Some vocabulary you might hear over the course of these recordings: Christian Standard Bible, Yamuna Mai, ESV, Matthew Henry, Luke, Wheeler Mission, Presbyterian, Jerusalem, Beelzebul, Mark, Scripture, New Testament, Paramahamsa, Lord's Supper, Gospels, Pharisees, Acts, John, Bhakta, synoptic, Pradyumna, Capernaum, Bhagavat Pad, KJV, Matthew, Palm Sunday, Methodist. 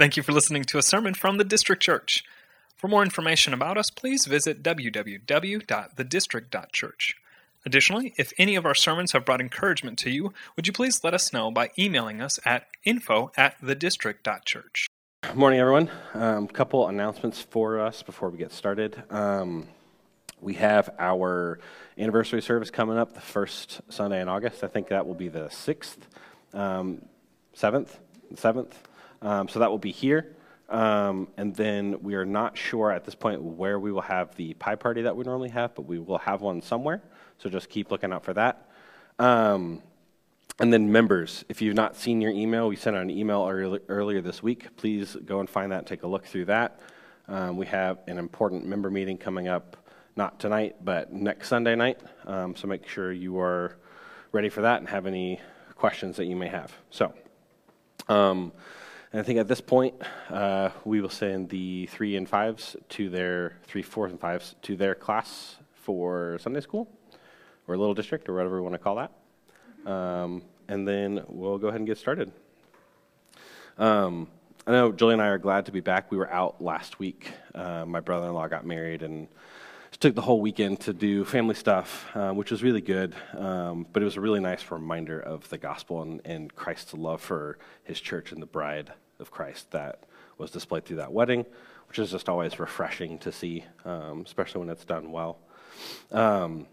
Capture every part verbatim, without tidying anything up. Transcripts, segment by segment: Thank you for listening to a sermon from the District Church. For more information about us, please visit w w w dot the district dot church. Additionally, if any of our sermons have brought encouragement to you, would you please let us know by emailing us at info at the district dot church. Good morning, everyone. A um, couple announcements for us before we get started. Um, we have our anniversary service coming up the first Sunday in August. I think that will be the sixth, um, seventh, seventh. Um, so that will be here. Um, and then we are not sure at this point where we will have the pie party that we normally have, but we will have one somewhere. So just keep looking out for that. Um, and then members, if you've not seen your email, we sent out an email early, earlier this week. Please go and find that and take a look through that. Um, we have an important member meeting coming up, not tonight, but next Sunday night. Um, so make sure you are ready for that and have any questions that you may have. So um, and I think at this point, uh, we will send the three and fives to their, three, fours and fives to their class for Sunday school, or little district, or whatever we want to call that. Um, and then we'll go ahead and get started. Um, I know Julie and I are glad to be back. We were out last week. Uh, my brother-in-law got married and just took the whole weekend to do family stuff, uh, which was really good. Um, but it was a really nice reminder of the gospel and, and Christ's love for his church and the bride of Christ that was displayed through that wedding, which is just always refreshing to see, um, especially when it's done well. Um,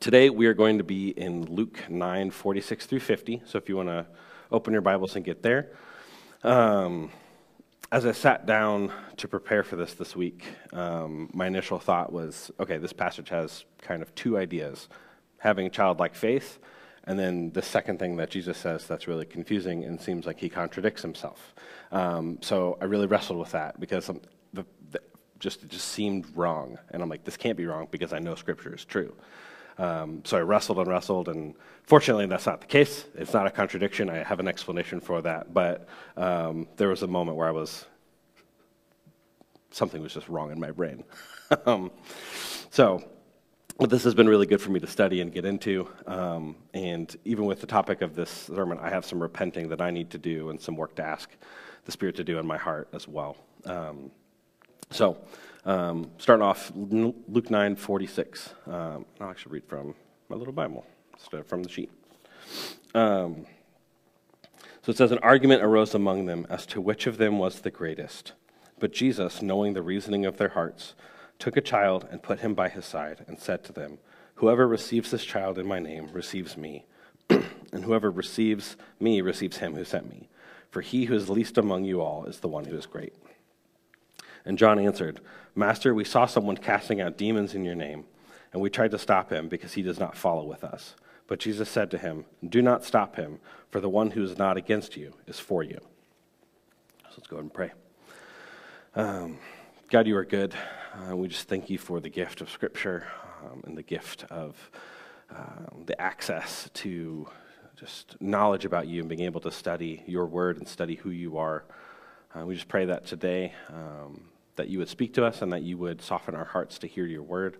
Today, we are going to be in Luke nine, forty-six through fifty, so if you want to open your Bibles and get there. Um, as I sat down to prepare for this this week, um, my initial thought was, okay, this passage has kind of two ideas, having childlike faith, and then the second thing that Jesus says that's really confusing and seems like he contradicts himself. Um, so I really wrestled with that because the, the, just it just seemed wrong, and I'm like, this can't be wrong because I know Scripture is true. Um, so I wrestled and wrestled, and fortunately that's not the case. It's not a contradiction. I have an explanation for that, but um, there was a moment where I was, something was just wrong in my brain. um, so this has been really good for me to study and get into, um, and even with the topic of this sermon, I have some repenting that I need to do and some work to ask the Spirit to do in my heart as well. Um, so... Um, starting off, Luke nine forty-six. Um, I'll actually read from my little Bible instead of from the sheet. Um, so it says, an argument arose among them as to which of them was the greatest. But Jesus, knowing the reasoning of their hearts, took a child and put him by his side and said to them, whoever receives this child in my name receives me, and whoever receives me receives him who sent me. For he who is least among you all is the one who is great. And John answered, Master, we saw someone casting out demons in your name, and we tried to stop him because he does not follow with us. But Jesus said to him, do not stop him, for the one who is not against you is for you. So let's go ahead and pray. Um, God, you are good. Uh, we just thank you for the gift of Scripture um, and the gift of um, the access to just knowledge about you and being able to study your word and study who you are. Uh, we just pray that today um, that you would speak to us and that you would soften our hearts to hear your word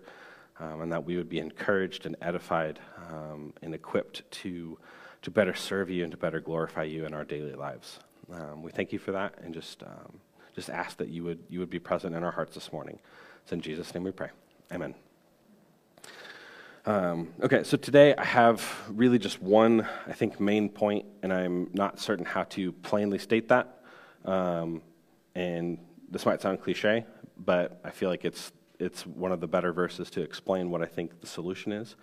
um, and that we would be encouraged and edified um, and equipped to to better serve you and to better glorify you in our daily lives. Um, we thank you for that and just um, just ask that you would you would be present in our hearts this morning. It's in Jesus' name we pray. Amen. Um, okay, so today I have really just one, I think, main point, and I'm not certain how to plainly state that. Um, and this might sound cliche, but I feel like it's it's one of the better verses to explain what I think the solution is.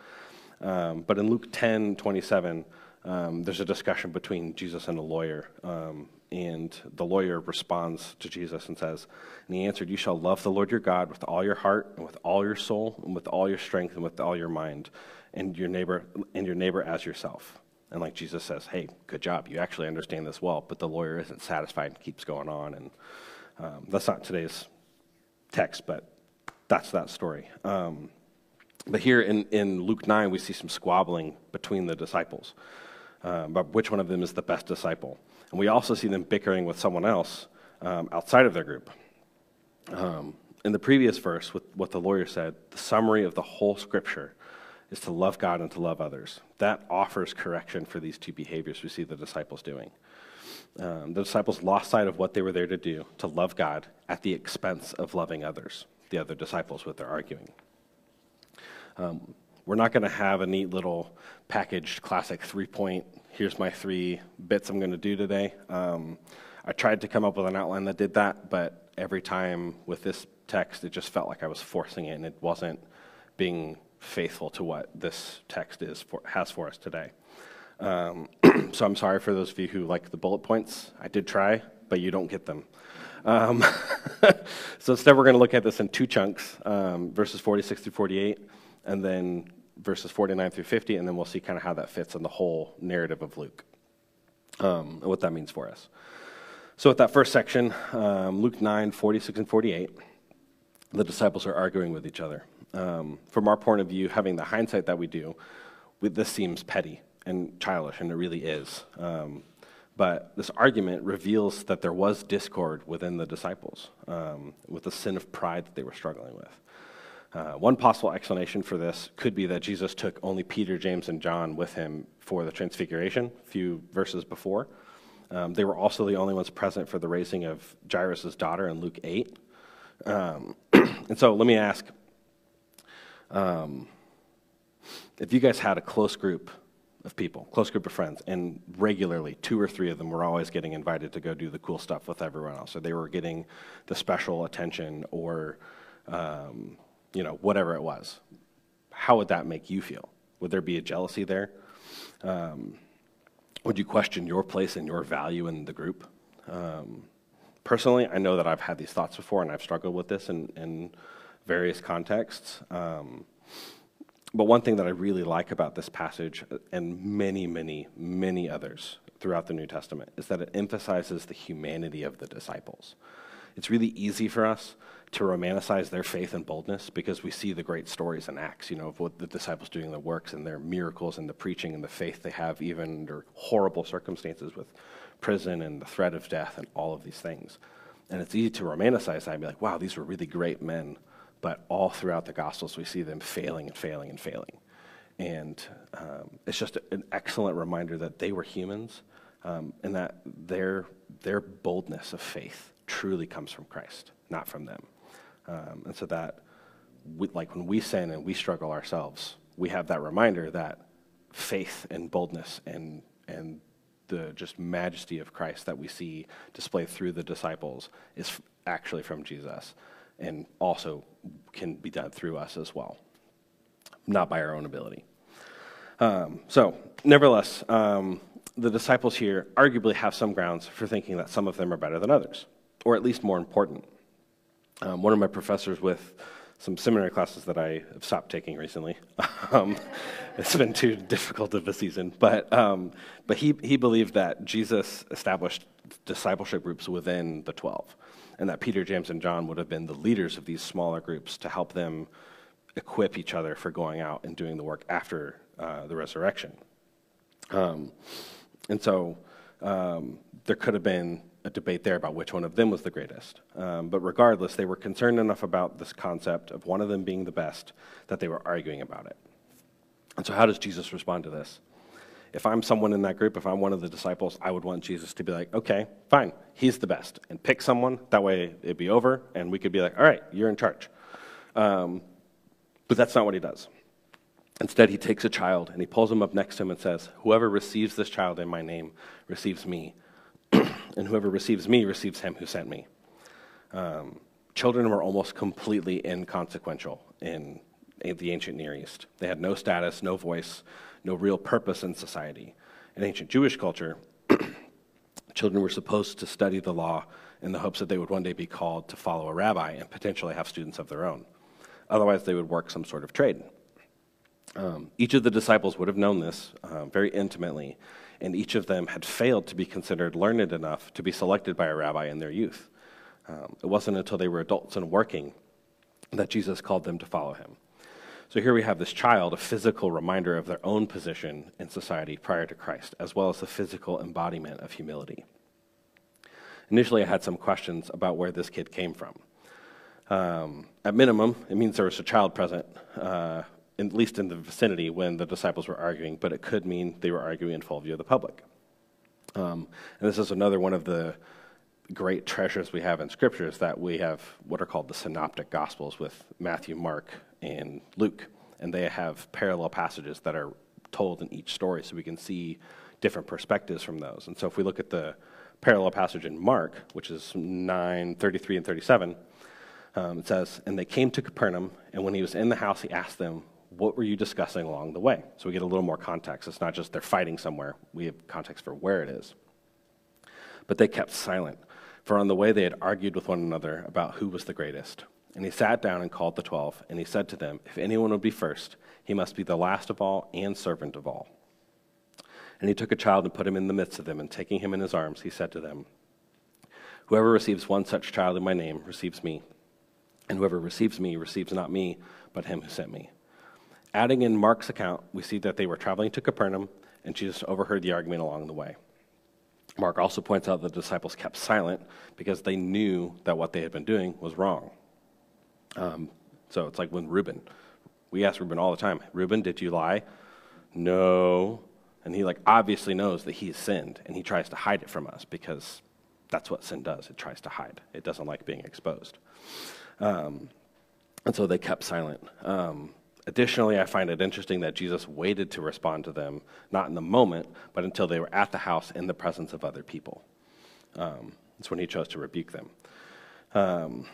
Um, but in Luke ten twenty-seven, um, there's a discussion between Jesus and a lawyer, um, and the lawyer responds to Jesus and says, and he answered, you shall love the Lord your God with all your heart and with all your soul and with all your strength and with all your mind, and your neighbor and your neighbor as yourself. And like Jesus says, hey, good job. You actually understand this well, but the lawyer isn't satisfied and keeps going on. And um, that's not today's text, but that's that story. Um, but here in, in Luke nine, we see some squabbling between the disciples uh, about which one of them is the best disciple. And we also see them bickering with someone else um, outside of their group. Um, in the previous verse, with what the lawyer said, the summary of the whole Scripture is to love God and to love others. That offers correction for these two behaviors we see the disciples doing. um, the disciples lost sight of what they were there to do, to love God at the expense of loving others, the other disciples with their arguing. Um, we're not going to have a neat little packaged classic three-point, here's my three bits I'm going to do today. Um, I tried to come up with an outline that did that, but every time with this text, it just felt like I was forcing it, and it wasn't being faithful to what this text is for, has for us today. Um, so I'm sorry for those of you who like the bullet points. I did try, but you don't get them. Um, so instead, we're going to look at this in two chunks, um, verses forty-six through forty-eight, and then verses forty-nine through fifty, and then we'll see kind of how that fits in the whole narrative of Luke, um, and what that means for us. So with that first section, um, Luke nine, forty-six and forty-eight, the disciples are arguing with each other. Um, from our point of view, having the hindsight that we do, we, this seems petty and childish, and it really is. Um, but this argument reveals that there was discord within the disciples, um, with the sin of pride that they were struggling with. Uh, one possible explanation for this could be that Jesus took only Peter, James, and John with him for the transfiguration a few verses before. Um, they were also the only ones present for the raising of Jairus' daughter in Luke eight. Um, and so let me ask, um, if you guys had a close group of people, close group of friends, and regularly two or three of them were always getting invited to go do the cool stuff with everyone else, or they were getting the special attention, or um, you know, whatever it was, how would that make you feel? Would there be a jealousy there? Um Would you question your place and your value in the group? Um, personally, I know that I've had these thoughts before, and I've struggled with this in, in various contexts. Um, but one thing that I really like about this passage, and many, many, many others throughout the New Testament, is that it emphasizes the humanity of the disciples. It's really easy for us to romanticize their faith and boldness because we see the great stories in Acts, you know, of what the disciples doing the works and their miracles and the preaching and the faith they have even under horrible circumstances with prison and the threat of death and all of these things. And it's easy to romanticize that and be like, wow, these were really great men. But all throughout the Gospels, we see them failing and failing and failing. And um, it's just an excellent reminder that they were humans um, and that their, their boldness of faith truly comes from Christ, not from them. Um, and so that, we, like when we sin and we struggle ourselves, we have that reminder that faith and boldness and and the just majesty of Christ that we see displayed through the disciples is f actually from Jesus, and also can be done through us as well, not by our own ability. Um, so, nevertheless, um, the disciples here arguably have some grounds for thinking that some of them are better than others, or at least more important. Um, one of my professors with some seminary classes that I have stopped taking recently. um, it's been too difficult of a season. But, um, but he, he believed that Jesus established discipleship groups within the twelve, and that Peter, James, and John would have been the leaders of these smaller groups to help them equip each other for going out and doing the work after uh, the resurrection. Um, and so um, there could have been a debate there about which one of them was the greatest. Um, but regardless, they were concerned enough about this concept of one of them being the best that they were arguing about it. And so how does Jesus respond to this? If I'm someone in that group, if I'm one of the disciples, I would want Jesus to be like, okay, fine, he's the best, and pick someone. That way it'd be over, and we could be like, all right, you're in charge. Um, but that's not what he does. Instead, he takes a child, and he pulls him up next to him and says, whoever receives this child in my name receives me, and whoever receives me receives him who sent me. Um, children were almost completely inconsequential in the ancient Near East. They had no status, no voice, no real purpose in society. In ancient Jewish culture, children were supposed to study the law in the hopes that they would one day be called to follow a rabbi and potentially have students of their own. Otherwise, they would work some sort of trade. Um, each of the disciples would have known this uh, very intimately, and each of them had failed to be considered learned enough to be selected by a rabbi in their youth. Um, it wasn't until they were adults and working that Jesus called them to follow him. So here we have this child, a physical reminder of their own position in society prior to Christ, as well as the physical embodiment of humility. Initially, I had some questions about where this kid came from. Um, at minimum, it means there was a child present, uh, at least in the vicinity when the disciples were arguing, but it could mean they were arguing in full view of the public. Um, and this is another one of the great treasures we have in Scripture, is that we have what are called the synoptic Gospels, with Matthew, Mark, and Luke. And they have parallel passages that are told in each story, so we can see different perspectives from those. And so if we look at the parallel passage in Mark, which is nine, thirty-three, and thirty-seven, um, it says, "And they came to Capernaum, and when he was in the house, he asked them, 'What were you discussing along the way?'" So we get a little more context. It's not just they're fighting somewhere. We have context for where it is. "But they kept silent, for on the way they had argued with one another about who was the greatest. And he sat down and called the twelve, and he said to them, 'If anyone would be first, he must be the last of all and servant of all.' And he took a child and put him in the midst of them, and taking him in his arms, he said to them, 'Whoever receives one such child in my name receives me, and whoever receives me receives not me, but him who sent me.'" Adding in Mark's account, we see that they were traveling to Capernaum, and Jesus overheard the argument along the way. Mark also points out that the disciples kept silent because they knew that what they had been doing was wrong. Um, so it's like when Reuben, we ask Reuben all the time, "Reuben, did you lie?" "No." And he like obviously knows that he has sinned, and he tries to hide it from us because that's what sin does. It tries to hide. It doesn't like being exposed. Um, and so they kept silent. Um, additionally, I find it interesting that Jesus waited to respond to them, not in the moment, but until they were at the house in the presence of other people. Um, that's when he chose to rebuke them. Um,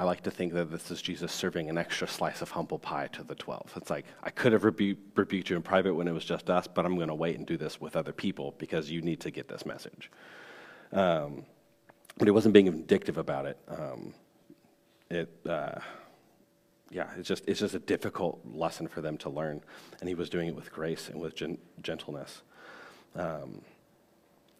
I like to think that this is Jesus serving an extra slice of humble pie to the twelve. It's like, I could have rebu rebuked you in private when it was just us, but I'm going to wait and do this with other people because you need to get this message. Um, but he wasn't being vindictive about it. Um, it, uh, yeah, it's just it's just a difficult lesson for them to learn, and he was doing it with grace and with gen gentleness. Um,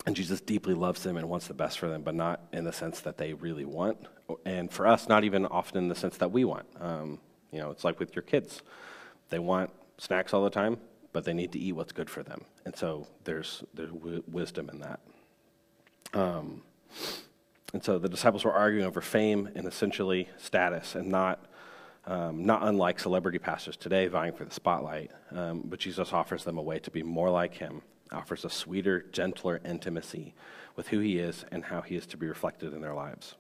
And Jesus deeply loves them and wants the best for them, but not in the sense that they really want. And for us, not even often in the sense that we want. Um, you know, it's like with your kids. They want snacks all the time, but they need to eat what's good for them. And so there's, there's w wisdom in that. Um, and so the disciples were arguing over fame and essentially status, and not, um, not unlike celebrity pastors today vying for the spotlight. Um, but Jesus offers them a way to be more like him, offers a sweeter, gentler intimacy with who he is and how he is to be reflected in their lives.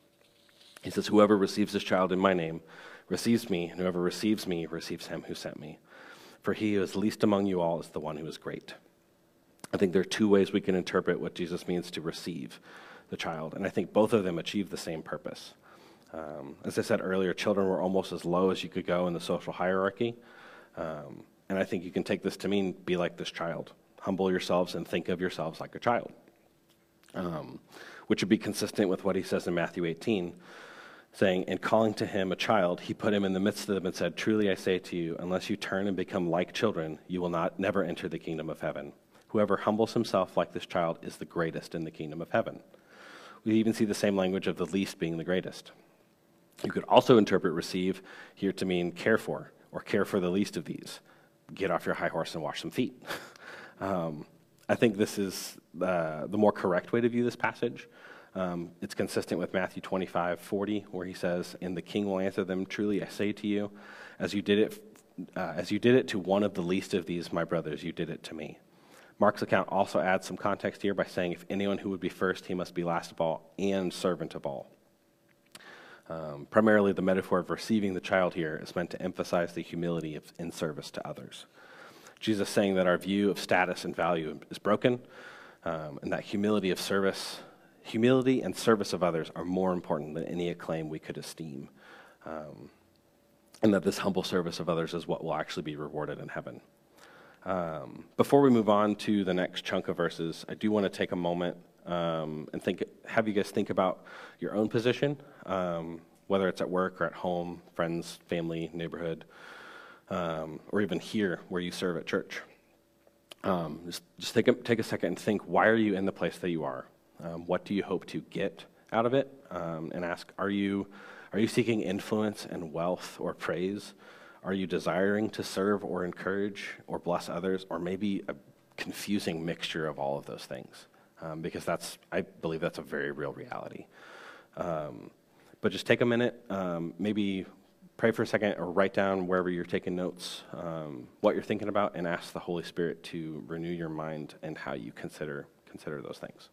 He says, "Whoever receives this child in my name receives me, and whoever receives me receives him who sent me. For he who is least among you all is the one who is great." I think there are two ways we can interpret what Jesus means to receive the child, and I think both of them achieve the same purpose. Um, as I said earlier, children were almost as low as you could go in the social hierarchy, um, and I think you can take this to mean, be like this child. Humble yourselves and think of yourselves like a child, um, which would be consistent with what he says in Matthew eighteen, saying, "And calling to him a child, he put him in the midst of them and said, 'Truly I say to you, unless you turn and become like children, you will not never enter the kingdom of heaven. Whoever humbles himself like this child is the greatest in the kingdom of heaven.'" We even see the same language of the least being the greatest. You could also interpret receive here to mean care for, or care for the least of these. Get off your high horse and wash some feet. Um, I think this is uh, the more correct way to view this passage. Um, it's consistent with Matthew twenty-five, forty, where he says, "And the king will answer them, 'Truly I say to you, as you did it, uh, as you did it to one of the least of these, my brothers, you did it to me.'" Mark's account also adds some context here by saying, "If anyone who would be first, he must be last of all and servant of all." Um, primarily, the metaphor of receiving the child here is meant to emphasize the humility of, in service to others. Jesus saying that our view of status and value is broken, um, and that humility of service, humility and service of others are more important than any acclaim we could esteem, um, and that this humble service of others is what will actually be rewarded in heaven. Um, before we move on to the next chunk of verses, I do want to take a moment um, and think, have you guys think about your own position, um, whether it's at work or at home, friends, family, neighborhood, Um, or even here where you serve at church. Um, just just take, a, take a second and think, why are you in the place that you are? Um, what do you hope to get out of it? Um, and ask, are you, are you seeking influence and wealth or praise? Are you desiring to serve or encourage or bless others? Or maybe a confusing mixture of all of those things? Um, because that's, I believe that's a very real reality. Um, but just take a minute, um, maybe pray for a second, or write down wherever you're taking notes um, what you're thinking about, and ask the Holy Spirit to renew your mind and how you consider consider those things.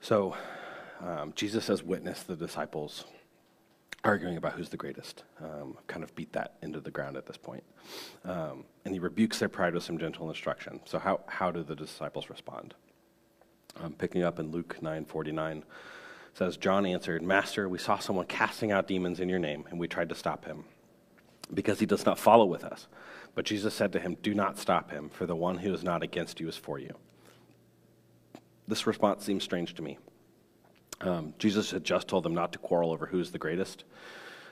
So um, Jesus has witnessed the disciples arguing about who's the greatest, um, kind of beat that into the ground at this point. Um, and he rebukes their pride with some gentle instruction. So how, how do the disciples respond? Um, picking up in Luke nine forty-nine, it says, John answered, Master, we saw someone casting out demons in your name, and we tried to stop him, because he does not follow with us. But Jesus said to him, do not stop him, for the one who is not against you is for you. This response seems strange to me. Um, Jesus had just told them not to quarrel over who's the greatest,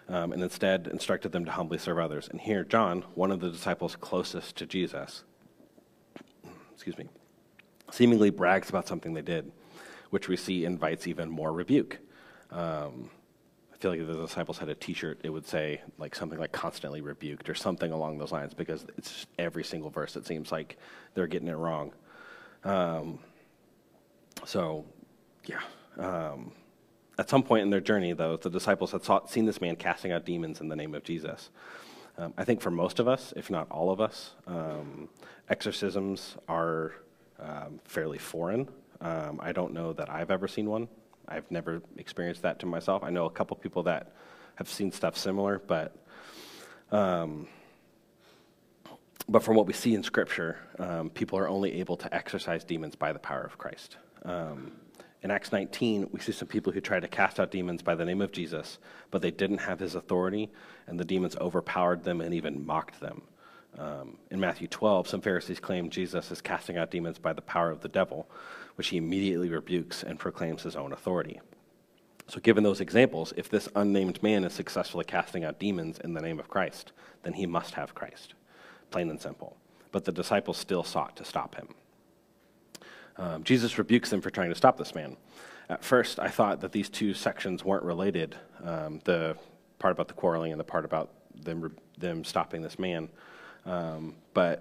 um, and instead instructed them to humbly serve others. And here, John, one of the disciples closest to Jesus, excuse me, seemingly brags about something they did, which we see invites even more rebuke. Um, I feel like if the disciples had a T-shirt, it would say like something like "constantly rebuked" or something along those lines, because it's just every single verse it seems like they're getting it wrong. Um, So, yeah, um, at some point in their journey, though, the disciples had sought, seen this man casting out demons in the name of Jesus. Um, I think for most of us, if not all of us, um, exorcisms are um, fairly foreign. Um, I don't know that I've ever seen one. I've never experienced that to myself. I know a couple people that have seen stuff similar, but... Um, But from what we see in Scripture, um, people are only able to exorcise demons by the power of Christ. Um, in Acts nineteen, we see some people who tried to cast out demons by the name of Jesus, but they didn't have his authority, and the demons overpowered them and even mocked them. Um, in Matthew twelve, some Pharisees claim Jesus is casting out demons by the power of the devil, which he immediately rebukes and proclaims his own authority. So given those examples, if this unnamed man is successfully casting out demons in the name of Christ, then he must have Christ. Plain and simple. But the disciples still sought to stop him. Um, Jesus rebukes them for trying to stop this man. At first, I thought that these two sections weren't related, um, the part about the quarreling and the part about them, them stopping this man. Um, but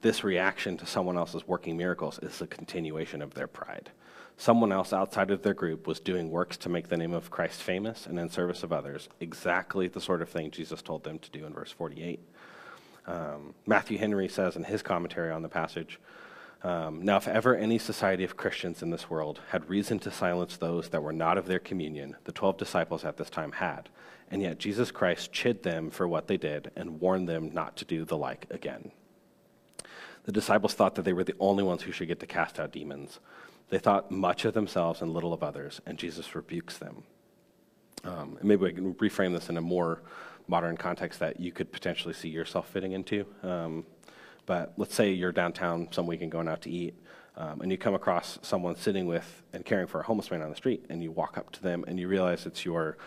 this reaction to someone else's working miracles is the continuation of their pride. Someone else outside of their group was doing works to make the name of Christ famous and in service of others, exactly the sort of thing Jesus told them to do in verse forty-eight. Um, Matthew Henry says in his commentary on the passage, um, now if ever any society of Christians in this world had reason to silence those that were not of their communion, the twelve disciples at this time had, and yet Jesus Christ chid them for what they did and warned them not to do the like again. The disciples thought that they were the only ones who should get to cast out demons. They thought much of themselves and little of others, and Jesus rebukes them. Um, and maybe we can reframe this in a more modern context that you could potentially see yourself fitting into. Um, but let's say you're downtown some weekend going out to eat, um, and you come across someone sitting with and caring for a homeless man on the street, and you walk up to them, and you realize it's your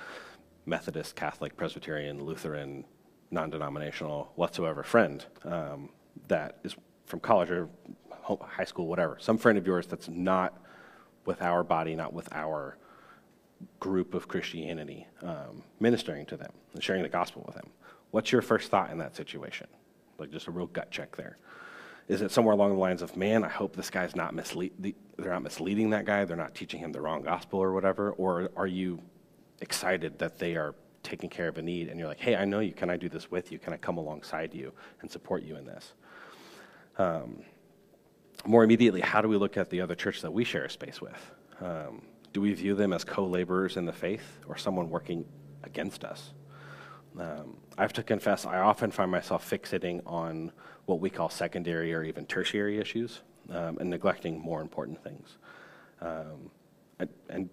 Methodist, Catholic, Presbyterian, Lutheran, non-denominational, whatsoever friend um, that is from college or high school, whatever, some friend of yours that's not with our body, not with our group of Christianity, um, ministering to them and sharing the gospel with them. What's your first thought in that situation? Like, just a real gut check there. Is it somewhere along the lines of, man, I hope this guy's not mislead, they're not misleading that guy, they're not teaching him the wrong gospel or whatever? Or are you excited that they are taking care of a need and you're like, hey, I know you, can I do this with you? Can I come alongside you and support you in this? Um, more immediately, how do we look at the other church that we share a space with? Um, Do we view them as co-laborers in the faith or someone working against us? Um, I have to confess, I often find myself fixating on what we call secondary or even tertiary issues um, and neglecting more important things. Um, and, and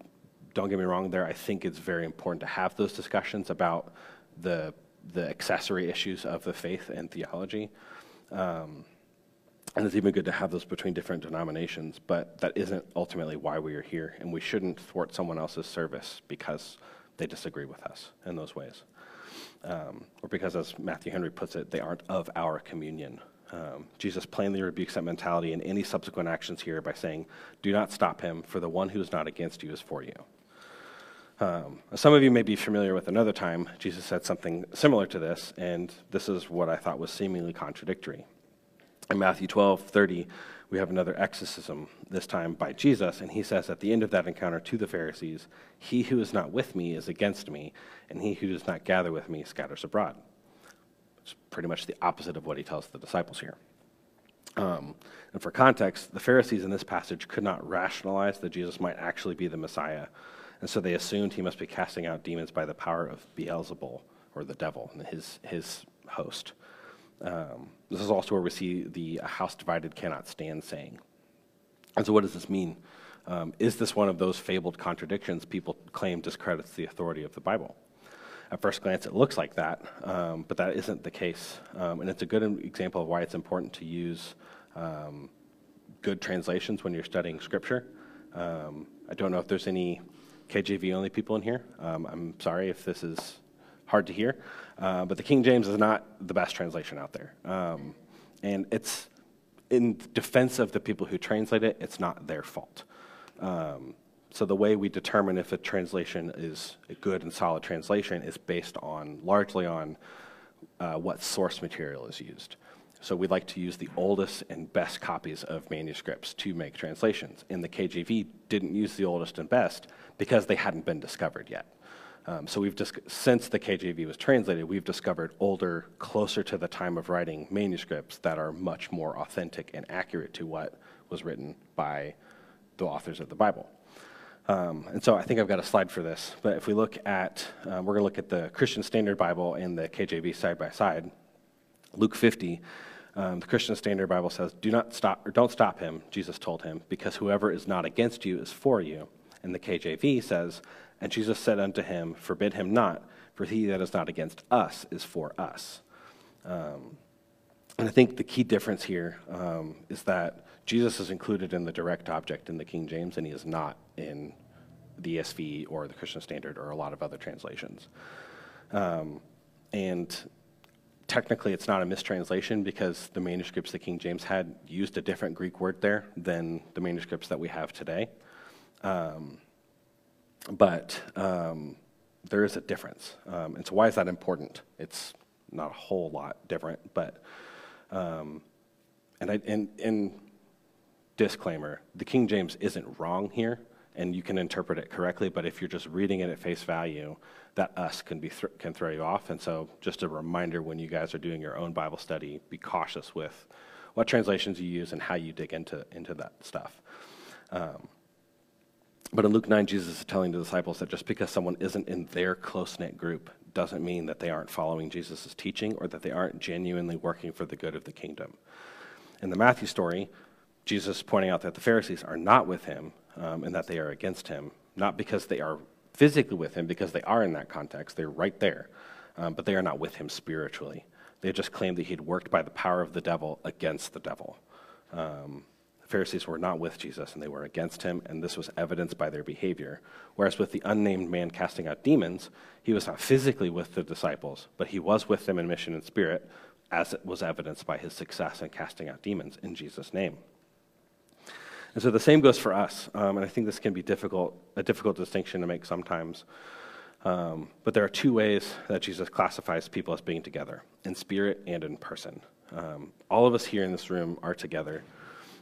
don't get me wrong there, I think it's very important to have those discussions about the, the accessory issues of the faith and theology. Um, and it's even good to have those between different denominations, but that isn't ultimately why we are here, and we shouldn't thwart someone else's service because they disagree with us in those ways. Um, or because, as Matthew Henry puts it, they aren't of our communion. Um, Jesus plainly rebukes that mentality in any subsequent actions here by saying, do not stop him, for the one who is not against you is for you. Um, some of you may be familiar with another time Jesus said something similar to this, and this is what I thought was seemingly contradictory. In Matthew twelve thirty, we have another exorcism, this time by Jesus, and he says at the end of that encounter to the Pharisees, he who is not with me is against me, and he who does not gather with me scatters abroad. It's pretty much the opposite of what he tells the disciples here. Um, and for context, the Pharisees in this passage could not rationalize that Jesus might actually be the Messiah, and so they assumed he must be casting out demons by the power of Beelzebul, or the devil, and his, his host. Um, this is also where we see the "a house divided cannot stand" saying. And so what does this mean? Um, is this one of those fabled contradictions people claim discredits the authority of the Bible? At first glance, it looks like that, um, but that isn't the case. Um, and it's a good example of why it's important to use um, good translations when you're studying Scripture. Um, I don't know if there's any K J V-only people in here. Um, I'm sorry if this is hard to hear, uh, but the King James is not the best translation out there. Um, and it's, in defense of the people who translate it, it's not their fault. Um, so the way we determine if a translation is a good and solid translation is based on, largely on uh, what source material is used. So we like to use the oldest and best copies of manuscripts to make translations. And the K J V didn't use the oldest and best because they hadn't been discovered yet. Um, so we've just, since the K J V was translated, we've discovered older, closer to the time of writing manuscripts that are much more authentic and accurate to what was written by the authors of the Bible. Um, and so I think I've got a slide for this, but if we look at, uh, we're going to look at the Christian Standard Bible and the K J V side by side. Luke fifty, um, the Christian Standard Bible says, "Do not stop, or don't stop him," Jesus told him, "because whoever is not against you is for you." And the K J V says, "And Jesus said unto him, forbid him not, for he that is not against us is for us." Um, and I think the key difference here um, is that Jesus is included in the direct object in the King James, and he is not in the E S V or the Christian Standard or a lot of other translations. Um, and technically, it's not a mistranslation because the manuscripts the King James had used a different Greek word there than the manuscripts that we have today. Um, But um, there is a difference. Um, and so why is that important? It's not a whole lot different, but, um, and, I, and, and disclaimer, the King James isn't wrong here, and you can interpret it correctly, but if you're just reading it at face value, that us can, be th can throw you off. And so just a reminder when you guys are doing your own Bible study, be cautious with what translations you use and how you dig into, into that stuff. Um, But in Luke nine, Jesus is telling the disciples that just because someone isn't in their close-knit group doesn't mean that they aren't following Jesus' teaching or that they aren't genuinely working for the good of the kingdom. In the Matthew story, Jesus is pointing out that the Pharisees are not with him um, and that they are against him, not because they are physically with him, because they are in that context, they're right there, um, but they are not with him spiritually. They just claimed that he'd worked by the power of the devil against the devil. Um, The Pharisees were not with Jesus, and they were against him, and this was evidenced by their behavior. Whereas with the unnamed man casting out demons, he was not physically with the disciples, but he was with them in mission and spirit, as it was evidenced by his success in casting out demons in Jesus' name. And so the same goes for us, um, and I think this can be difficult, a difficult distinction to make sometimes. Um, but there are two ways that Jesus classifies people as being together, in spirit and in person. Um, all of us here in this room are together.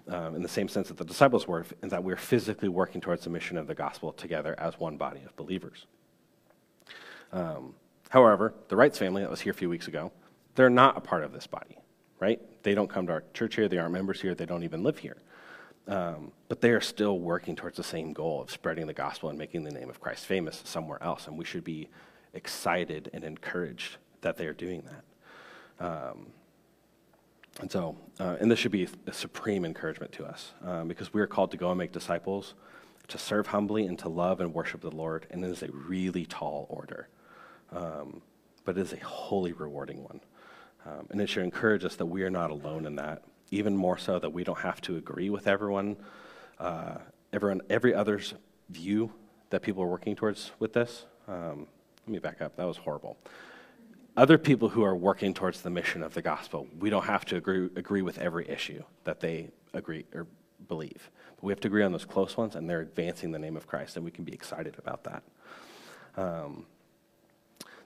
Um, in the same sense that the disciples were, in that we're physically working towards the mission of the gospel together as one body of believers. Um, however, the Wrights family that was here a few weeks ago, they're not a part of this body, right? They don't come to our church here, they aren't members here, they don't even live here. Um, but they are still working towards the same goal of spreading the gospel and making the name of Christ famous somewhere else, and we should be excited and encouraged that they are doing that. Um, and so, uh, and this should be a supreme encouragement to us, um, because we are called to go and make disciples, to serve humbly, and to love and worship the Lord. And it is a really tall order, um, but it is a wholly rewarding one. Um, and it should encourage us that we are not alone in that, even more so that we don't have to agree with everyone, uh, everyone, every other's view that people are working towards with this. Um, let me back up. That was horrible. Other people who are working towards the mission of the gospel, we don't have to agree, agree with every issue that they agree or believe. But we have to agree on those close ones, and they're advancing the name of Christ, and we can be excited about that. Um,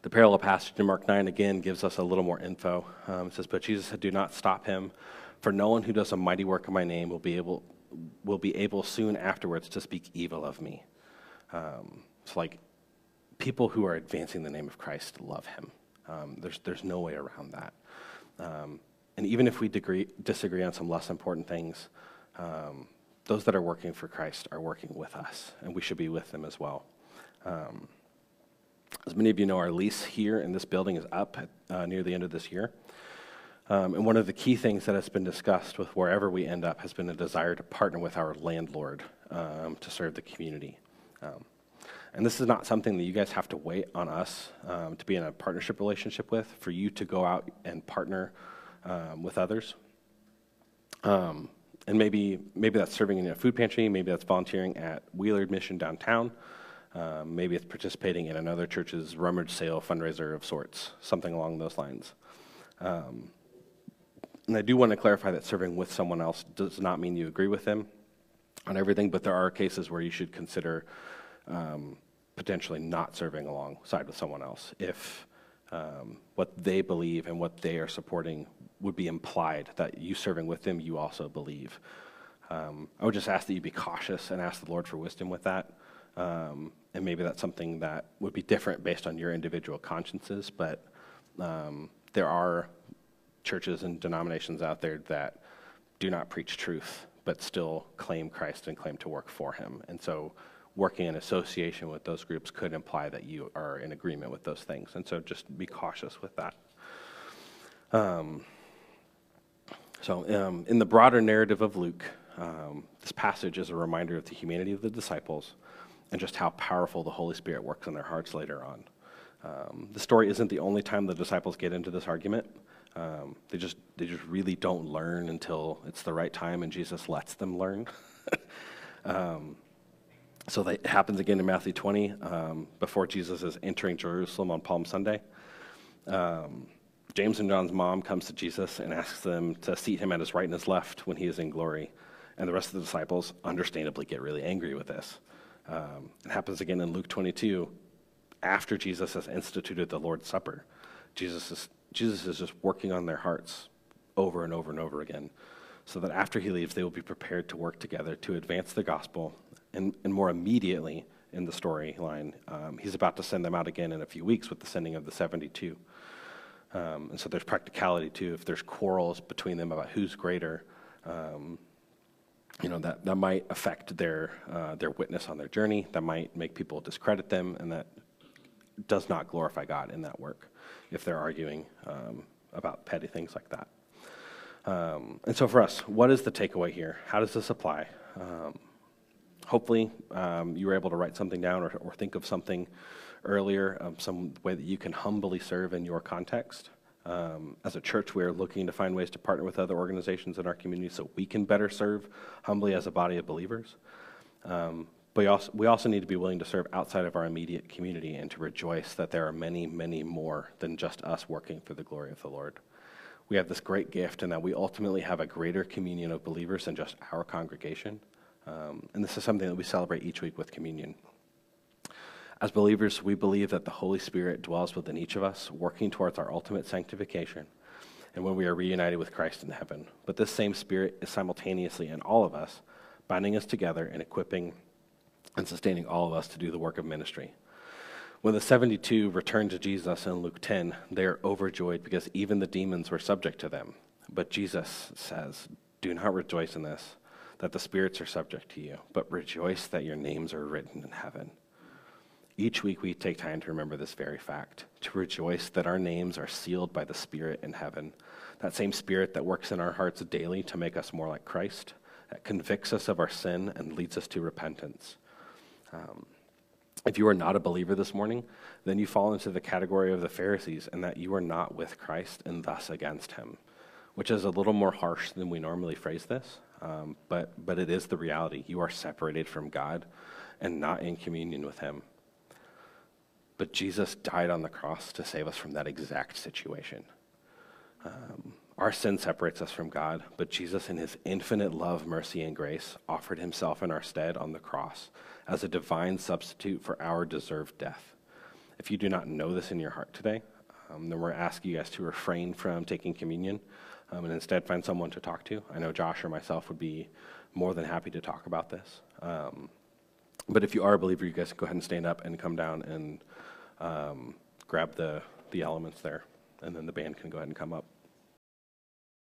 The parallel passage in Mark nine, again, gives us a little more info. Um, it says, "But Jesus said, do not stop him, for no one who does a mighty work in my name will be able will be able soon afterwards to speak evil of me." Um, it's like people who are advancing the name of Christ love him. Um, there's, there's no way around that. Um, and even if we degree, disagree on some less important things, um, those that are working for Christ are working with us, and we should be with them as well. Um, As many of you know, our lease here in this building is up uh, near the end of this year. Um, and one of the key things that has been discussed with wherever we end up has been a desire to partner with our landlord um, to serve the community. Um, and this is not something that you guys have to wait on us um, to be in a partnership relationship with, for you to go out and partner um, with others. Um, and maybe, maybe that's serving in a food pantry, maybe that's volunteering at Wheeler Mission downtown. Um, maybe it's participating in another church's rummage sale fundraiser of sorts, something along those lines. Um, and I do want to clarify that serving with someone else does not mean you agree with them on everything, but there are cases where you should consider um, potentially not serving alongside with someone else if um, what they believe and what they are supporting would be implied that you serving with them, you also believe. Um, I would just ask that you be cautious and ask the Lord for wisdom with that. Um, and maybe that's something that would be different based on your individual consciences, but um, there are churches and denominations out there that do not preach truth, but still claim Christ and claim to work for him. And so working in association with those groups could imply that you are in agreement with those things. And so just be cautious with that. Um, so um, in the broader narrative of Luke, um, this passage is a reminder of the humanity of the disciples, and just how powerful the Holy Spirit works in their hearts later on. Um, the story isn't the only time the disciples get into this argument. Um, they just they just really don't learn until it's the right time, and Jesus lets them learn. um, so that happens again in Matthew twenty, um, before Jesus is entering Jerusalem on Palm Sunday. Um, James and John's mom comes to Jesus and asks them to seat him at his right and his left when he is in glory, and the rest of the disciples understandably get really angry with this. Um, it happens again in Luke twenty-two, after Jesus has instituted the Lord's Supper. Jesus is, Jesus is just working on their hearts over and over and over again, so that after he leaves, they will be prepared to work together to advance the gospel. And, and more immediately in the storyline, um, he's about to send them out again in a few weeks with the sending of the seventy-two. Um, and so there's practicality too. If there's quarrels between them about who's greater, um, you know, that, that might affect their, uh, their witness on their journey, that might make people discredit them, and that does not glorify God in that work if they're arguing um, about petty things like that. Um, and so for us, what is the takeaway here? How does this apply? Um, hopefully um, you were able to write something down or, or think of something earlier, um, some way that you can humbly serve in your context. Um, as a church, we are looking to find ways to partner with other organizations in our community so we can better serve humbly as a body of believers. Um, but we also, we also need to be willing to serve outside of our immediate community and to rejoice that there are many, many more than just us working for the glory of the Lord. We have this great gift in that we ultimately have a greater communion of believers than just our congregation. Um, and this is something that we celebrate each week with communion. As believers, we believe that the Holy Spirit dwells within each of us, working towards our ultimate sanctification, and when we are reunited with Christ in heaven. But this same Spirit is simultaneously in all of us, binding us together and equipping and sustaining all of us to do the work of ministry. When the seventy-two returned to Jesus in Luke ten, they are overjoyed because even the demons were subject to them. But Jesus says, "Do not rejoice in this, that the spirits are subject to you, but rejoice that your names are written in heaven." Each week we take time to remember this very fact, to rejoice that our names are sealed by the Spirit in heaven, that same Spirit that works in our hearts daily to make us more like Christ, that convicts us of our sin and leads us to repentance. Um, if you are not a believer this morning, then you fall into the category of the Pharisees in that you are not with Christ and thus against him, which is a little more harsh than we normally phrase this, um, but, but it is the reality. You are separated from God and not in communion with him. But Jesus died on the cross to save us from that exact situation. Um, our sin separates us from God, but Jesus in his infinite love, mercy, and grace offered himself in our stead on the cross as a divine substitute for our deserved death. If you do not know this in your heart today, um, then we're asking you guys to refrain from taking communion um, and instead find someone to talk to. I know Josh or myself would be more than happy to talk about this. Um, but if you are a believer, you guys can go ahead and stand up and come down and um, grab the, the elements there, and then the band can go ahead and come up.